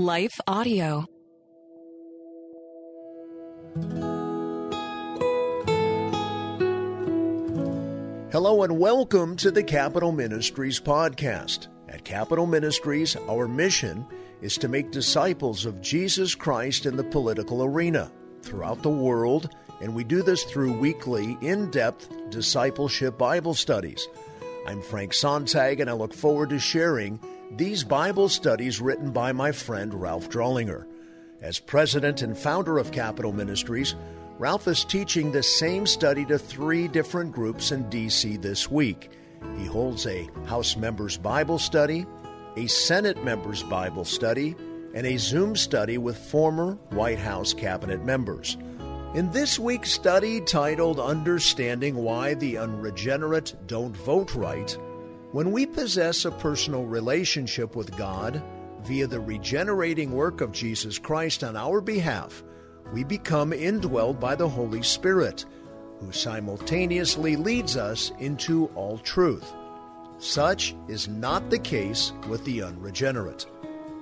Life Audio. Hello and welcome to the Capitol Ministries podcast. At Capitol Ministries, our mission is to make disciples of Jesus Christ in the political arena throughout the world, and we do this through weekly, in-depth discipleship Bible studies. I'm Frank Sontag, and I look forward to sharing these Bible studies written by my friend Ralph Drollinger. As president and founder of Capitol Ministries, Ralph is teaching the same study to three different groups in D.C. this week. He holds a House Members Bible Study, a Senate Members Bible Study, and a Zoom study with former White House cabinet members. In this week's study, titled Understanding Why the Unregenerate Don't Vote Right, when we possess a personal relationship with God via the regenerating work of Jesus Christ on our behalf, we become indwelled by the Holy Spirit, who simultaneously leads us into all truth. Such is not the case with the unregenerate.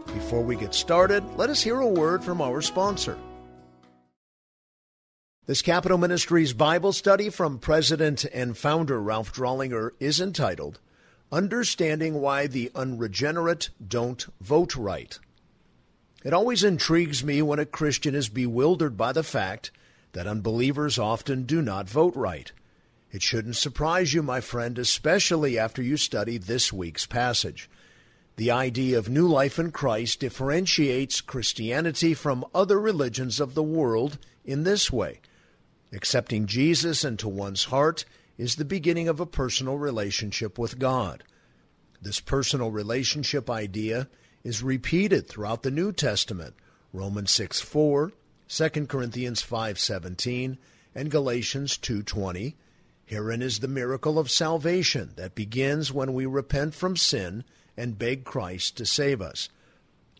Before we get started, let us hear a word from our sponsor. This Capitol Ministries Bible study from President and Founder Ralph Drollinger is entitled Understanding Why the Unregenerate Don't Vote Right. It always intrigues me when a Christian is bewildered by the fact that unbelievers often do not vote right. It shouldn't surprise you, my friend, especially after you study this week's passage. The idea of new life in Christ differentiates Christianity from other religions of the world in this way. Accepting Jesus into one's heart is the beginning of a personal relationship with God. This personal relationship idea is repeated throughout the New Testament, Romans 6:4, 2 Corinthians 5:17, and Galatians 2:20. Herein is the miracle of salvation that begins when we repent from sin and beg Christ to save us.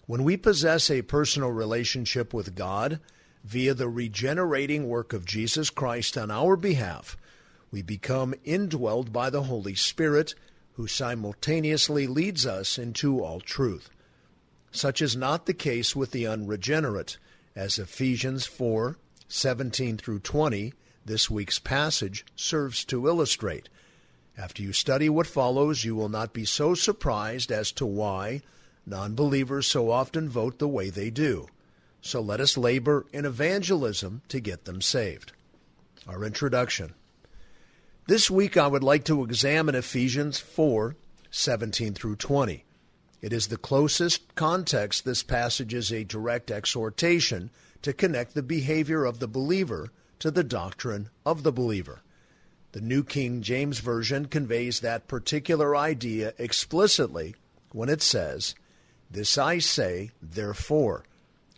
When we possess a personal relationship with God via the regenerating work of Jesus Christ on our behalf, we become indwelled by the Holy Spirit, who simultaneously leads us into all truth. Such is not the case with the unregenerate, as Ephesians 4:17-20, this week's passage, serves to illustrate. After you study what follows, you will not be so surprised as to why non-believers so often vote the way they do. So let us labor in evangelism to get them saved. Our introduction. This week I would like to examine Ephesians 4:17-20. It is the closest context this passage is a direct exhortation to connect the behavior of the believer to the doctrine of the believer. The New King James Version conveys that particular idea explicitly when it says, "This I say, therefore,"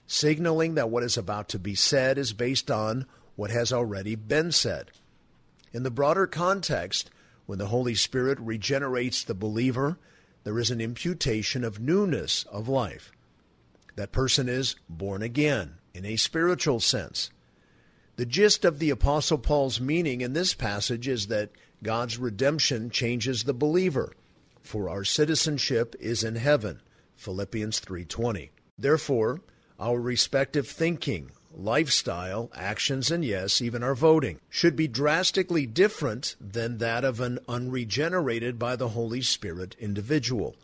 signaling that what is about to be said is based on what has already been said. In the broader context, when the Holy Spirit regenerates the believer, there is an imputation of newness of life. That person is born again in a spiritual sense. The gist of the Apostle Paul's meaning in this passage is that God's redemption changes the believer, for our citizenship is in heaven, Philippians 3:20. Therefore, our respective thinking, lifestyle, actions, and yes, even our voting, should be drastically different than that of an unregenerated by the Holy Spirit individual.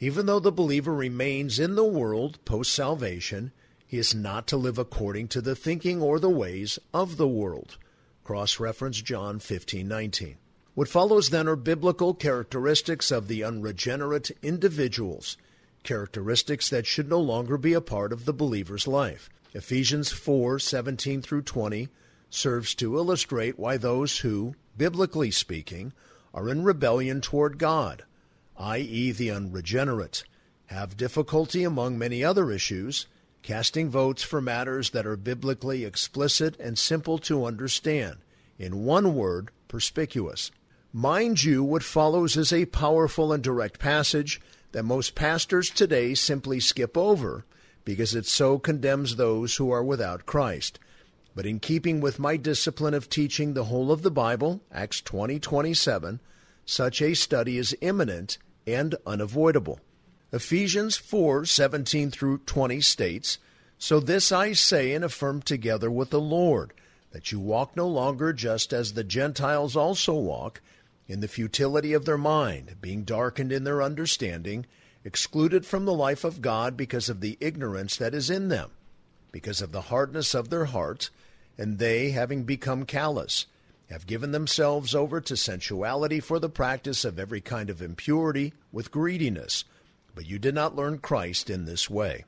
Even though the believer remains in the world post-salvation, he is not to live according to the thinking or the ways of the world. Cross-reference John 15:19. What follows then are biblical characteristics of the unregenerate individuals, characteristics that should no longer be a part of the believer's life. Ephesians 4:17-20 serves to illustrate why those who, biblically speaking, are in rebellion toward God, i.e. the unregenerate, have difficulty among many other issues, casting votes for matters that are biblically explicit and simple to understand, in one word, perspicuous. Mind you, what follows is a powerful and direct passage that most pastors today simply skip over, because it so condemns those who are without Christ. But in keeping with my discipline of teaching the whole of the Bible, Acts 20:27, such a study is imminent and unavoidable. Ephesians 4:17 through 20 states, "So this I say and affirm together with the Lord, that you walk no longer just as the Gentiles also walk, in the futility of their mind, being darkened in their understanding, excluded from the life of God because of the ignorance that is in them, because of the hardness of their hearts, and they, having become callous, have given themselves over to sensuality for the practice of every kind of impurity with greediness. But you did not learn Christ in this way."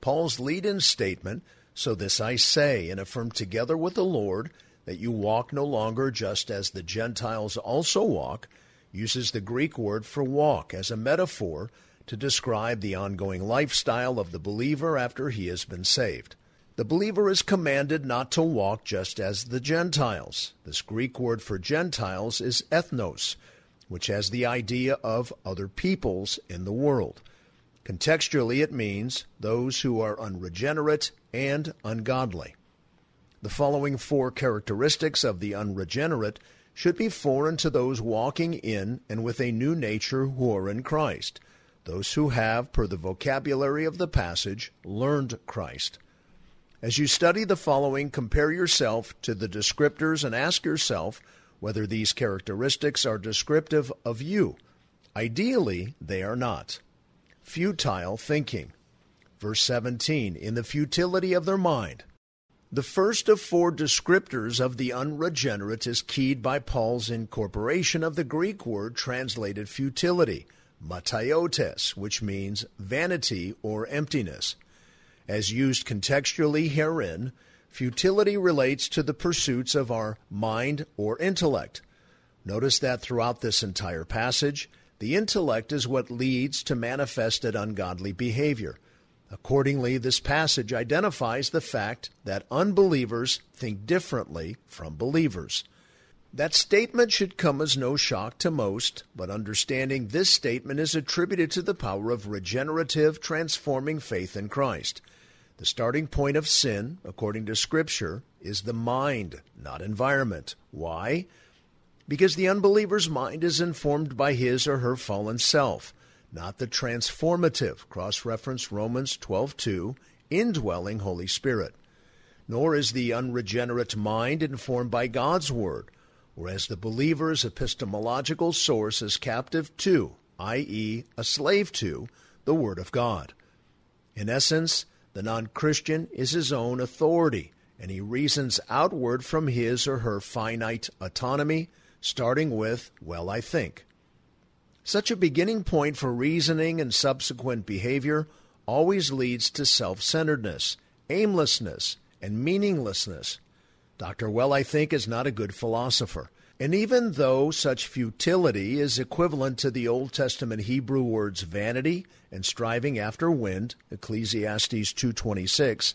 Paul's lead-in statement, "So this I say and affirm together with the Lord, that you walk no longer just as the Gentiles also walk," uses the Greek word for walk as a metaphor to describe the ongoing lifestyle of the believer after he has been saved. The believer is commanded not to walk just as the Gentiles. This Greek word for Gentiles is ethnos, which has the idea of other peoples in the world. Contextually, it means those who are unregenerate and ungodly. The following four characteristics of the unregenerate should be foreign to those walking in and with a new nature who are in Christ, those who have, per the vocabulary of the passage, learned Christ. As you study the following, compare yourself to the descriptors and ask yourself whether these characteristics are descriptive of you. Ideally, they are not. Futile thinking. Verse 17, "In the futility of their mind." The first of four descriptors of the unregenerate is keyed by Paul's incorporation of the Greek word translated futility, mataiotes, which means vanity or emptiness. As used contextually herein, futility relates to the pursuits of our mind or intellect. Notice that throughout this entire passage, the intellect is what leads to manifested ungodly behavior. Accordingly, this passage identifies the fact that unbelievers think differently from believers. That statement should come as no shock to most, but understanding this statement is attributed to the power of regenerative, transforming faith in Christ. The starting point of sin, according to Scripture, is the mind, not environment. Why? Because the unbeliever's mind is informed by his or her fallen self, not the transformative, cross-reference Romans 12:2, indwelling Holy Spirit. Nor is the unregenerate mind informed by God's Word, whereas the believer's epistemological source is captive to, i.e., a slave to, the Word of God. In essence, the non-Christian is his own authority, and he reasons outward from his or her finite autonomy, starting with, "Well, I think." Such a beginning point for reasoning and subsequent behavior always leads to self-centeredness, aimlessness, and meaninglessness. Dr. Well, I think is not a good philosopher. And even though such futility is equivalent to the Old Testament Hebrew words vanity and striving after wind, Ecclesiastes 2:26,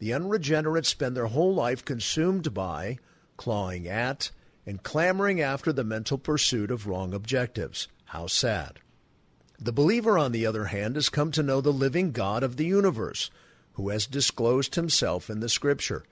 the unregenerate spend their whole life consumed by, clawing at, and clamoring after the mental pursuit of wrong objectives. How sad. The believer, on the other hand, has come to know the living God of the universe, who has disclosed himself in the Scripture.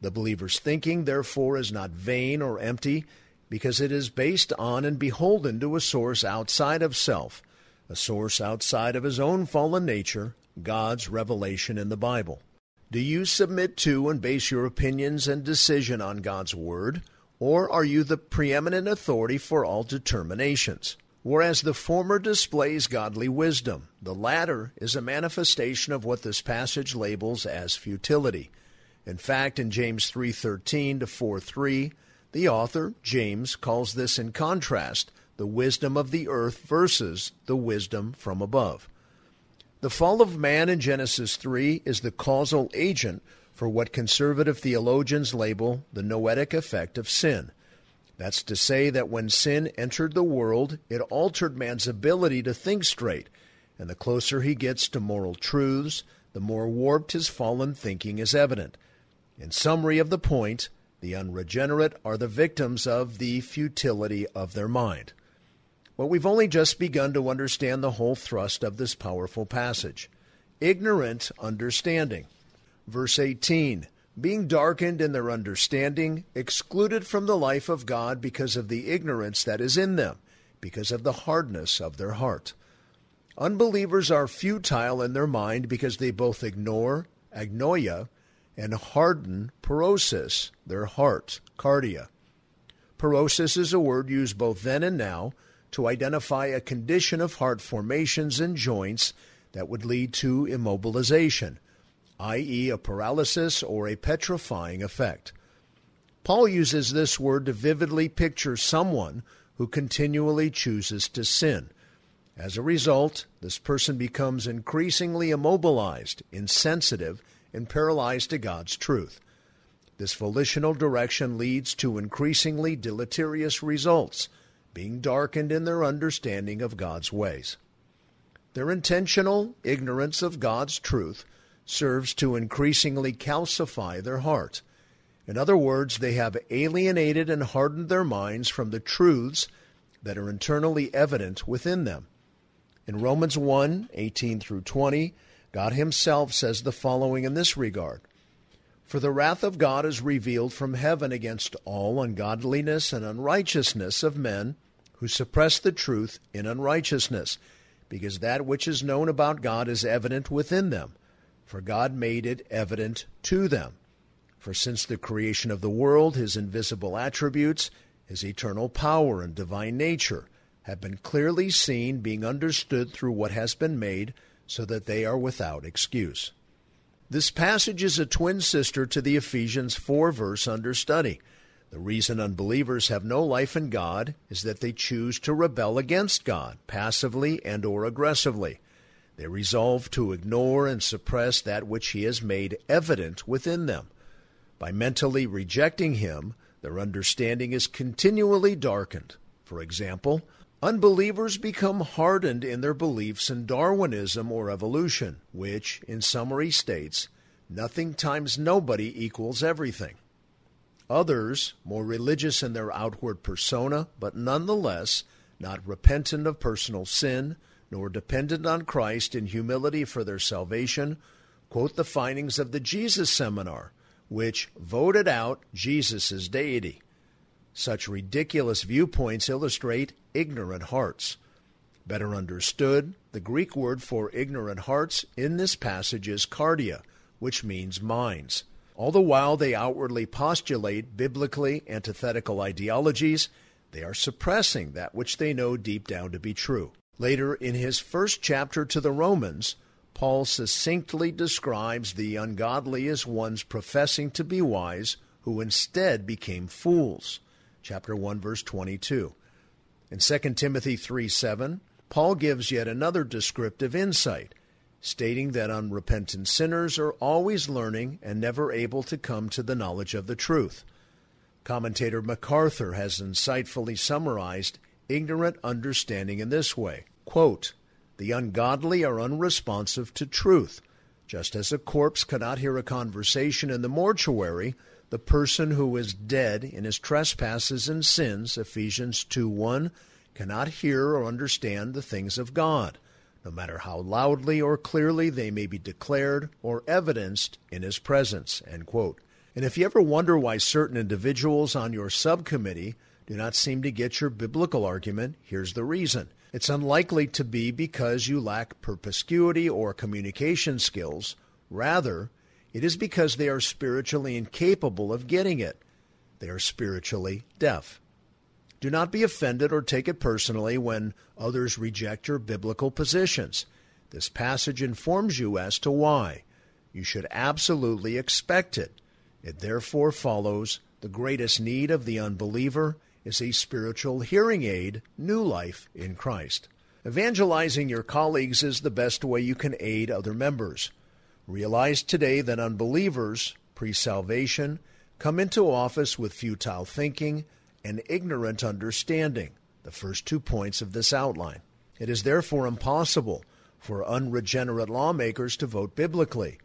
The believer's thinking, therefore, is not vain or empty, because it is based on and beholden to a source outside of self, a source outside of his own fallen nature, God's revelation in the Bible. Do you submit to and base your opinions and decision on God's Word, or are you the preeminent authority for all determinations? Whereas the former displays godly wisdom, the latter is a manifestation of what this passage labels as futility. In fact, in James 3:13 to 4:3, the author, James, calls this in contrast the wisdom of the earth versus the wisdom from above. The fall of man in Genesis 3 is the causal agent for what conservative theologians label the noetic effect of sin. That's to say that when sin entered the world, it altered man's ability to think straight, and the closer he gets to moral truths, the more warped his fallen thinking is evident. In summary of the point, the unregenerate are the victims of the futility of their mind. Well, we've only just begun to understand the whole thrust of this powerful passage. Ignorant understanding. Verse 18, "Being darkened in their understanding, excluded from the life of God because of the ignorance that is in them, because of the hardness of their heart." Unbelievers are futile in their mind because they both ignore agnoia and harden porosis, their heart, cardia. Porosis is a word used both then and now to identify a condition of heart formations and joints that would lead to immobilization, i.e. a paralysis or a petrifying effect. Paul uses this word to vividly picture someone who continually chooses to sin. As a result, this person becomes increasingly immobilized, insensitive, and paralyzed to God's truth. This volitional direction leads to increasingly deleterious results, being darkened in their understanding of God's ways. Their intentional ignorance of God's truth serves to increasingly calcify their heart. In other words, they have alienated and hardened their minds from the truths that are internally evident within them. In Romans 1:18-20, God himself says the following in this regard. For the wrath of God is revealed from heaven against all ungodliness and unrighteousness of men who suppress the truth in unrighteousness, because that which is known about God is evident within them, for God made it evident to them. For since the creation of the world, his invisible attributes, his eternal power and divine nature, have been clearly seen, being understood through what has been made, so that they are without excuse. This passage is a twin sister to the Ephesians 4 verse under study. The reason unbelievers have no life in God is that they choose to rebel against God, passively and or aggressively. They resolve to ignore and suppress that which he has made evident within them. By mentally rejecting him, their understanding is continually darkened. For example, unbelievers become hardened in their beliefs in Darwinism or evolution, which, in summary, states, nothing times nobody equals everything. Others, more religious in their outward persona, but nonetheless not repentant of personal sin, nor dependent on Christ in humility for their salvation, quote the findings of the Jesus Seminar, which voted out Jesus' deity. Such ridiculous viewpoints illustrate ignorant hearts. Better understood, the Greek word for ignorant hearts in this passage is cardia, which means minds. All the while they outwardly postulate biblically antithetical ideologies, they are suppressing that which they know deep down to be true. Later in his first chapter to the Romans, Paul succinctly describes the ungodly as ones professing to be wise, who instead became fools. Chapter 1, verse 22. In 2 Timothy 3:7, Paul gives yet another descriptive insight, stating that unrepentant sinners are always learning and never able to come to the knowledge of the truth. Commentator MacArthur has insightfully summarized ignorant understanding in this way, quote, the ungodly are unresponsive to truth. Just as a corpse cannot hear a conversation in the mortuary, the person who is dead in his trespasses and sins, Ephesians 2:1, cannot hear or understand the things of God, no matter how loudly or clearly they may be declared or evidenced in his presence, end quote. And if you ever wonder why certain individuals on your subcommittee do not seem to get your biblical argument, here's the reason. It's unlikely to be because you lack perspicuity or communication skills. Rather, it is because they are spiritually incapable of getting it. They are spiritually deaf. Do not be offended or take it personally when others reject your biblical positions. This passage informs you as to why. You should absolutely expect it. It therefore follows the greatest need of the unbeliever is a spiritual hearing aid, new life in Christ. Evangelizing your colleagues is the best way you can aid other members. Realize today that unbelievers, pre-salvation, come into office with futile thinking and ignorant understanding, the first 2 points of this outline. It is therefore impossible for unregenerate lawmakers to vote biblically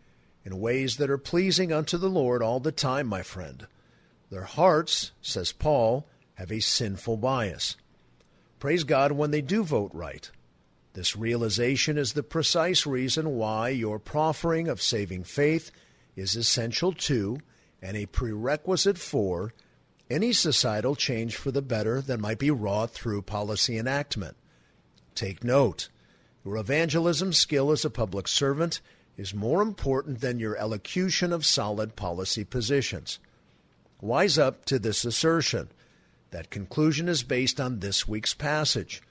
in ways that are pleasing unto the Lord all the time, my friend. Their hearts, says Paul, have a sinful bias. Praise God when they do vote right. This realization is the precise reason why your proffering of saving faith is essential to and a prerequisite for any societal change for the better that might be wrought through policy enactment. Take note, Your evangelism skill as a public servant is more important than your elocution of solid policy positions. Wise up to this assertion. That conclusion is based on this week's passage.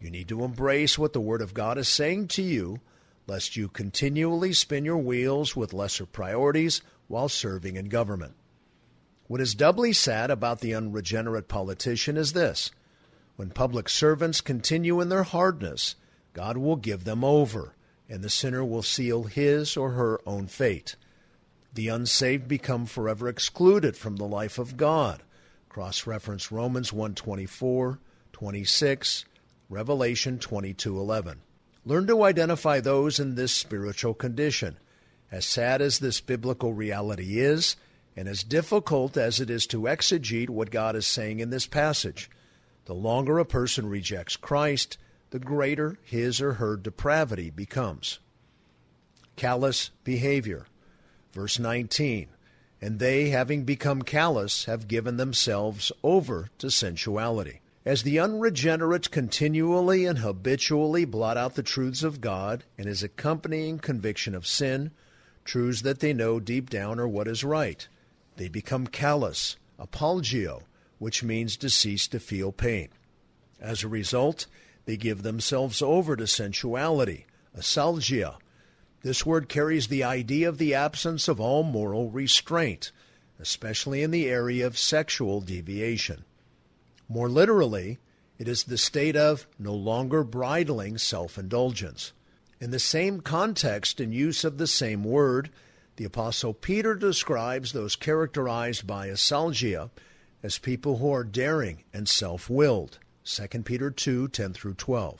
You need to embrace what the Word of God is saying to you, lest you continually spin your wheels with lesser priorities while serving in government. What is doubly sad about the unregenerate politician is this. When public servants continue in their hardness, God will give them over, and the sinner will seal his or her own fate. The unsaved become forever excluded from the life of God. Cross-reference Romans 1:24, 26, Revelation 22:11. Learn to identify those in this spiritual condition. As sad as this biblical reality is, and as difficult as it is to exegete what God is saying in this passage, the longer a person rejects Christ, the greater his or her depravity becomes. Callous behavior. Verse 19, and they, having become callous, have given themselves over to sensuality. As the unregenerate continually and habitually blot out the truths of God and his accompanying conviction of sin, truths that they know deep down are what is right, they become callous, apolgio, which means to cease to feel pain. As a result, they give themselves over to sensuality, asalgia. This word carries the idea of the absence of all moral restraint, especially in the area of sexual deviation. More literally, it is the state of no longer bridling self-indulgence. In the same context and use of the same word, the Apostle Peter describes those characterized by asalgia as people who are daring and self-willed, 2 Peter 2, 10-12.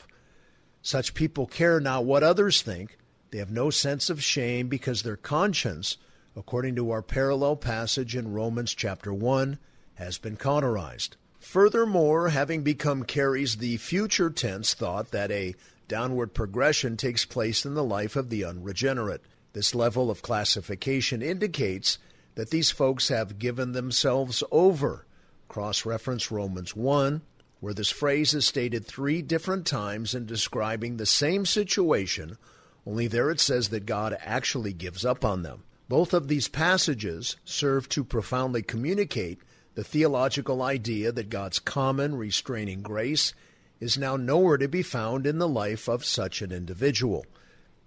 Such people care not what others think. They have no sense of shame because their conscience, according to our parallel passage in Romans chapter 1, has been cauterized. Furthermore, having become carries the future tense thought that a downward progression takes place in the life of the unregenerate. This level of classification indicates that these folks have given themselves over. Cross-reference Romans 1, where this phrase is stated 3 different times in describing the same situation, only there it says that God actually gives up on them. Both of these passages serve to profoundly communicate the theological idea that God's common restraining grace is now nowhere to be found in the life of such an individual.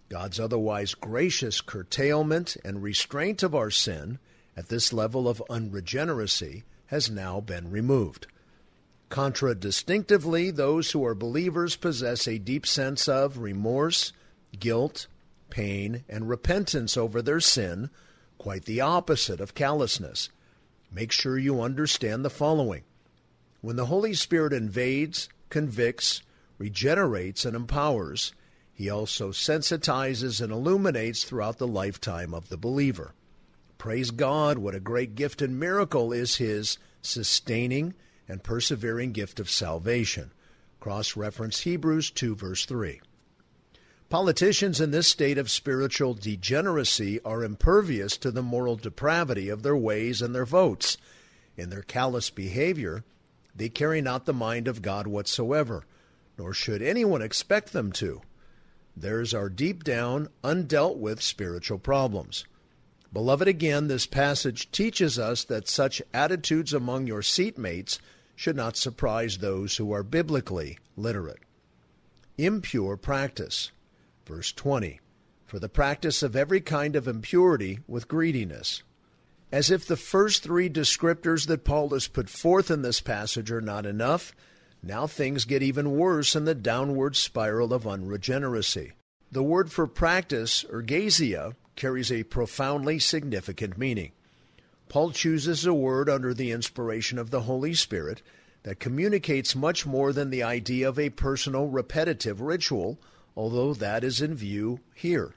God's otherwise gracious curtailment and restraint of our sin at this level of unregeneracy has now been removed. Contradistinctively, those who are believers possess a deep sense of remorse, guilt, pain, and repentance over their sin, quite the opposite of callousness. Make sure you understand the following. When the Holy Spirit invades, convicts, regenerates, and empowers, he also sensitizes and illuminates throughout the lifetime of the believer. Praise God, what a great gift and miracle is his sustaining and persevering gift of salvation. Cross-reference Hebrews 2, verse 3. Politicians in this state of spiritual degeneracy are impervious to the moral depravity of their ways and their votes. In their callous behavior, they carry not the mind of God whatsoever, nor should anyone expect them to. Theirs are deep down, undealt with spiritual problems. Beloved, again, this passage teaches us that such attitudes among your seatmates should not surprise those who are biblically literate. Impure practice. Verse 20, for the practice of every kind of impurity with greediness. As if the first 3 descriptors that Paul has put forth in this passage are not enough, now things get even worse in the downward spiral of unregeneracy. The word for practice, ergasia, carries a profoundly significant meaning. Paul chooses a word under the inspiration of the Holy Spirit that communicates much more than the idea of a personal repetitive ritual, although that is in view here.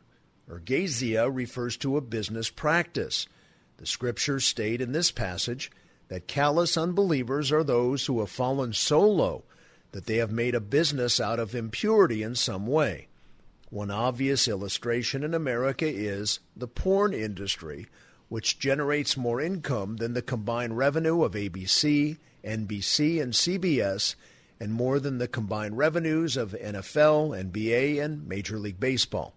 Ergasia refers to a business practice. The Scriptures state in this passage that callous unbelievers are those who have fallen so low that they have made a business out of impurity in some way. One obvious illustration in America is the porn industry, which generates more income than the combined revenue of ABC, NBC, and CBS, and more than the combined revenues of NFL, NBA, and Major League Baseball.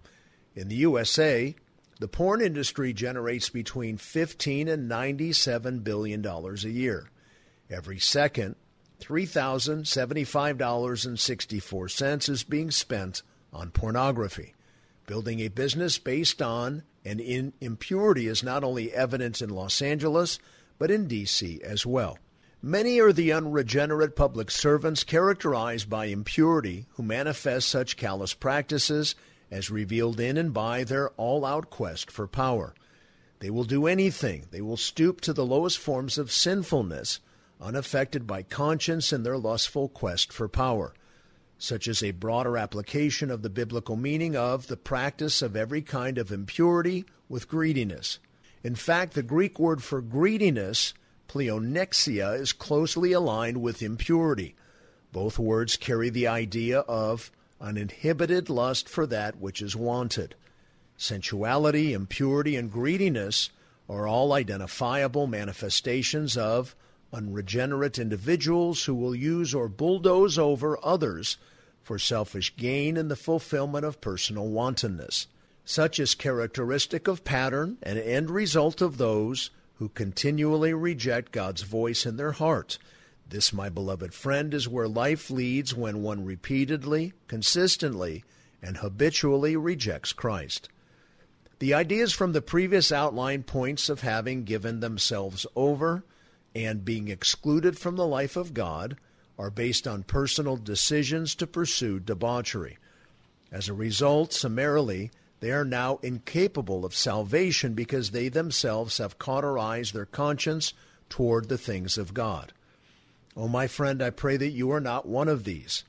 In the USA, the porn industry generates between $15 and $97 billion a year. Every second, $3,075.64 is being spent on pornography. Building a business based on and in impurity is not only evident in Los Angeles, but in D.C. as well. Many are the unregenerate public servants characterized by impurity who manifest such callous practices as revealed in and by their all-out quest for power. They will do anything. They will stoop to the lowest forms of sinfulness, unaffected by conscience in their lustful quest for power. Such is a broader application of the biblical meaning of the practice of every kind of impurity with greediness. In fact, the Greek word for greediness, pleonexia, is closely aligned with impurity. Both words carry the idea of an inhibited lust for that which is wanted. Sensuality, impurity, and greediness are all identifiable manifestations of unregenerate individuals who will use or bulldoze over others for selfish gain and the fulfillment of personal wantonness. Such is characteristic of pattern and end result of those who continually reject God's voice in their heart. This, my beloved friend, is where life leads when one repeatedly, consistently, and habitually rejects Christ. The ideas from the previous outline points of having given themselves over and being excluded from the life of God are based on personal decisions to pursue debauchery. As a result, summarily, they are now incapable of salvation because they themselves have cauterized their conscience toward the things of God. Oh, my friend, I pray that you are not one of these.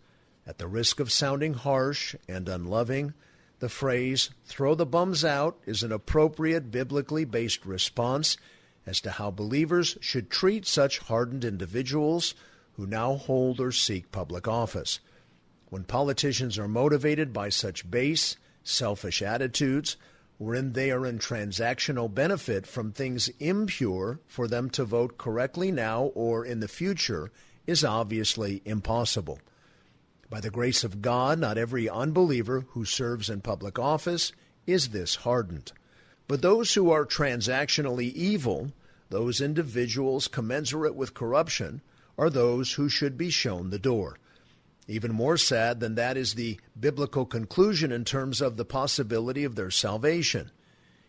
At the risk of sounding harsh and unloving, the phrase, "throw the bums out," is an appropriate biblically based response as to how believers should treat such hardened individuals who now hold or seek public office. When politicians are motivated by such base, selfish attitudes, wherein they are in transactional benefit from things impure, for them to vote correctly now or in the future is obviously impossible. By the grace of God, not every unbeliever who serves in public office is this hardened. But those who are transactionally evil, those individuals commensurate with corruption, are those who should be shown the door. Even more sad than that is the biblical conclusion in terms of the possibility of their salvation.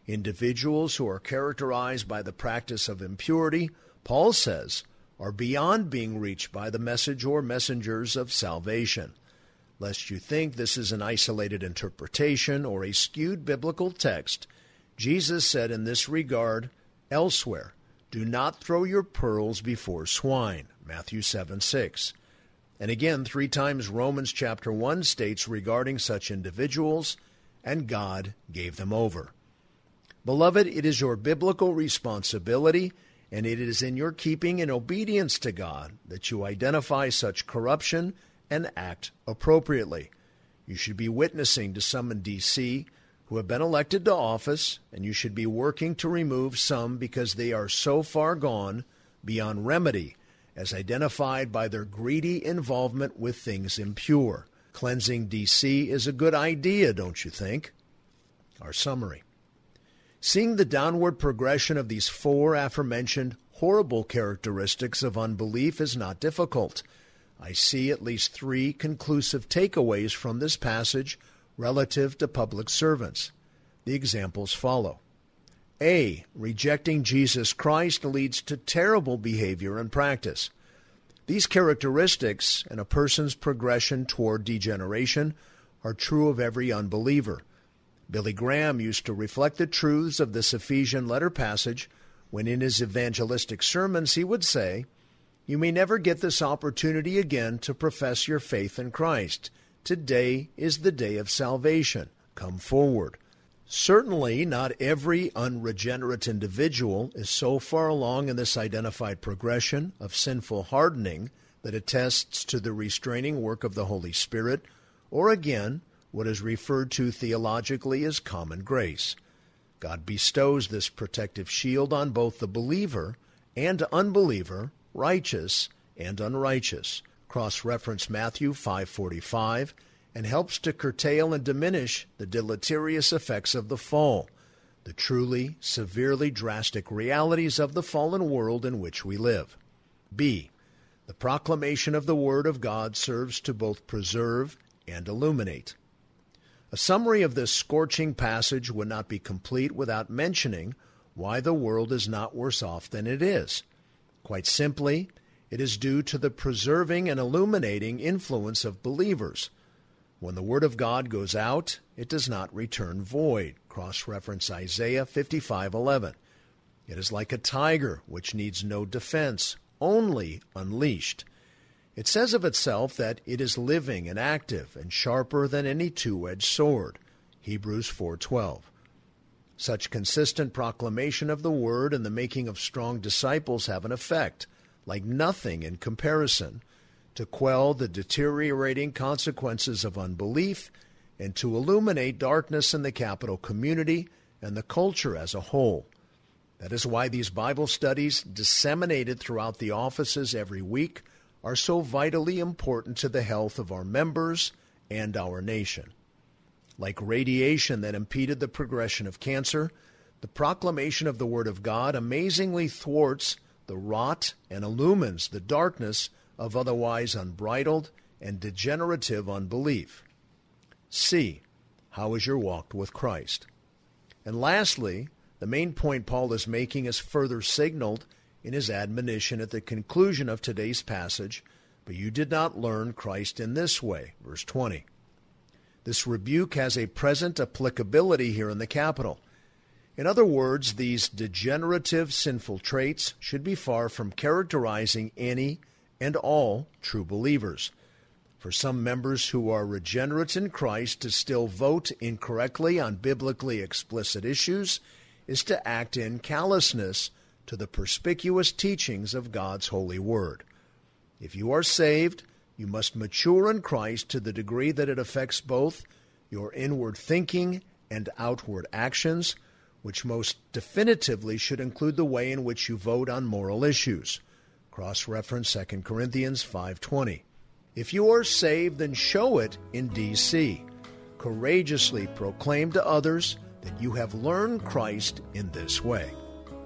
Individuals who are characterized by the practice of impurity, Paul says, are beyond being reached by the message or messengers of salvation. Lest you think this is an isolated interpretation or a skewed biblical text, Jesus said in this regard elsewhere, "Do not throw your pearls before swine," Matthew 7:6. And again, three times Romans chapter 1 states regarding such individuals, "and God gave them over." Beloved, it is your biblical responsibility, and it is in your keeping in obedience to God that you identify such corruption and act appropriately. You should be witnessing to some in D.C. who have been elected to office, and you should be working to remove some because they are so far gone beyond remedy, as identified by their greedy involvement with things impure. Cleansing D.C. is a good idea, don't you think? Our summary. Seeing the downward progression of these four aforementioned horrible characteristics of unbelief is not difficult. I see at least three conclusive takeaways from this passage relative to public servants. The examples follow. A. Rejecting Jesus Christ leads to terrible behavior and practice. These characteristics and a person's progression toward degeneration are true of every unbeliever. Billy Graham used to reflect the truths of this Ephesian letter passage when in his evangelistic sermons he would say, "You may never get this opportunity again to profess your faith in Christ. Today is the day of salvation. Come forward." Certainly, not every unregenerate individual is so far along in this identified progression of sinful hardening that attests to the restraining work of the Holy Spirit, or again, what is referred to theologically as common grace. God bestows this protective shield on both the believer and unbeliever, righteous and unrighteous. cross-reference Matthew 5:45, and helps to curtail and diminish the deleterious effects of the fall, the truly, severely drastic realities of the fallen world in which we live. B. The proclamation of the Word of God serves to both preserve and illuminate. A summary of this scorching passage would not be complete without mentioning why the world is not worse off than it is. Quite simply, it is due to the preserving and illuminating influence of believers. When the Word of God goes out, it does not return void. Cross-reference Isaiah 55:11. It is like a tiger which needs no defense, only unleashed. It says of itself that it is living and active and sharper than any two-edged sword. Hebrews 4:12. Such consistent proclamation of the Word and the making of strong disciples have an effect, like nothing in comparison, to quell the deteriorating consequences of unbelief and to illuminate darkness in the Capitol community and the culture as a whole. That is why these Bible studies, disseminated throughout the offices every week, are so vitally important to the health of our members and our nation. Like radiation that impeded the progression of cancer, the proclamation of the Word of God amazingly thwarts the rot and illumines the darkness of otherwise unbridled and degenerative unbelief. C. How is your walk with Christ? And lastly, the main point Paul is making is further signaled in his admonition at the conclusion of today's passage, but you did not learn Christ in this way, verse 20. This rebuke has a present applicability here in the Capitol. In other words, these degenerative sinful traits should be far from characterizing any and all true believers. For some members who are regenerate in Christ to still vote incorrectly on biblically explicit issues is to act in callousness to the perspicuous teachings of God's holy word. If you are saved, you must mature in Christ to the degree that it affects both your inward thinking and outward actions, which most definitively should include the way in which you vote on moral issues. Cross-reference 2 Corinthians 5:20. If you are saved, then show it in D.C. Courageously proclaim to others that you have learned Christ in this way.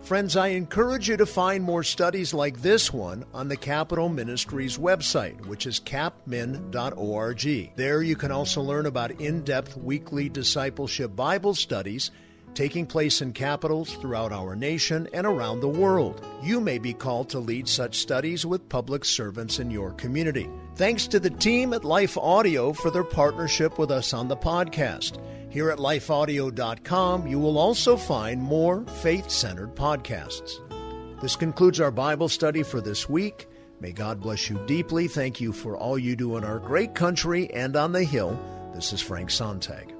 Friends, I encourage you to find more studies like this one on the Capitol Ministries website, which is capmin.org. There you can also learn about in-depth weekly discipleship Bible studies taking place in capitals throughout our nation and around the world. You may be called to lead such studies with public servants in your community. Thanks to the team at Life Audio for their partnership with us on the podcast. Here at lifeaudio.com, you will also find more faith-centered podcasts. This concludes our Bible study for this week. May God bless you deeply. Thank you for all you do in our great country and on the Hill. This is Frank Sontag.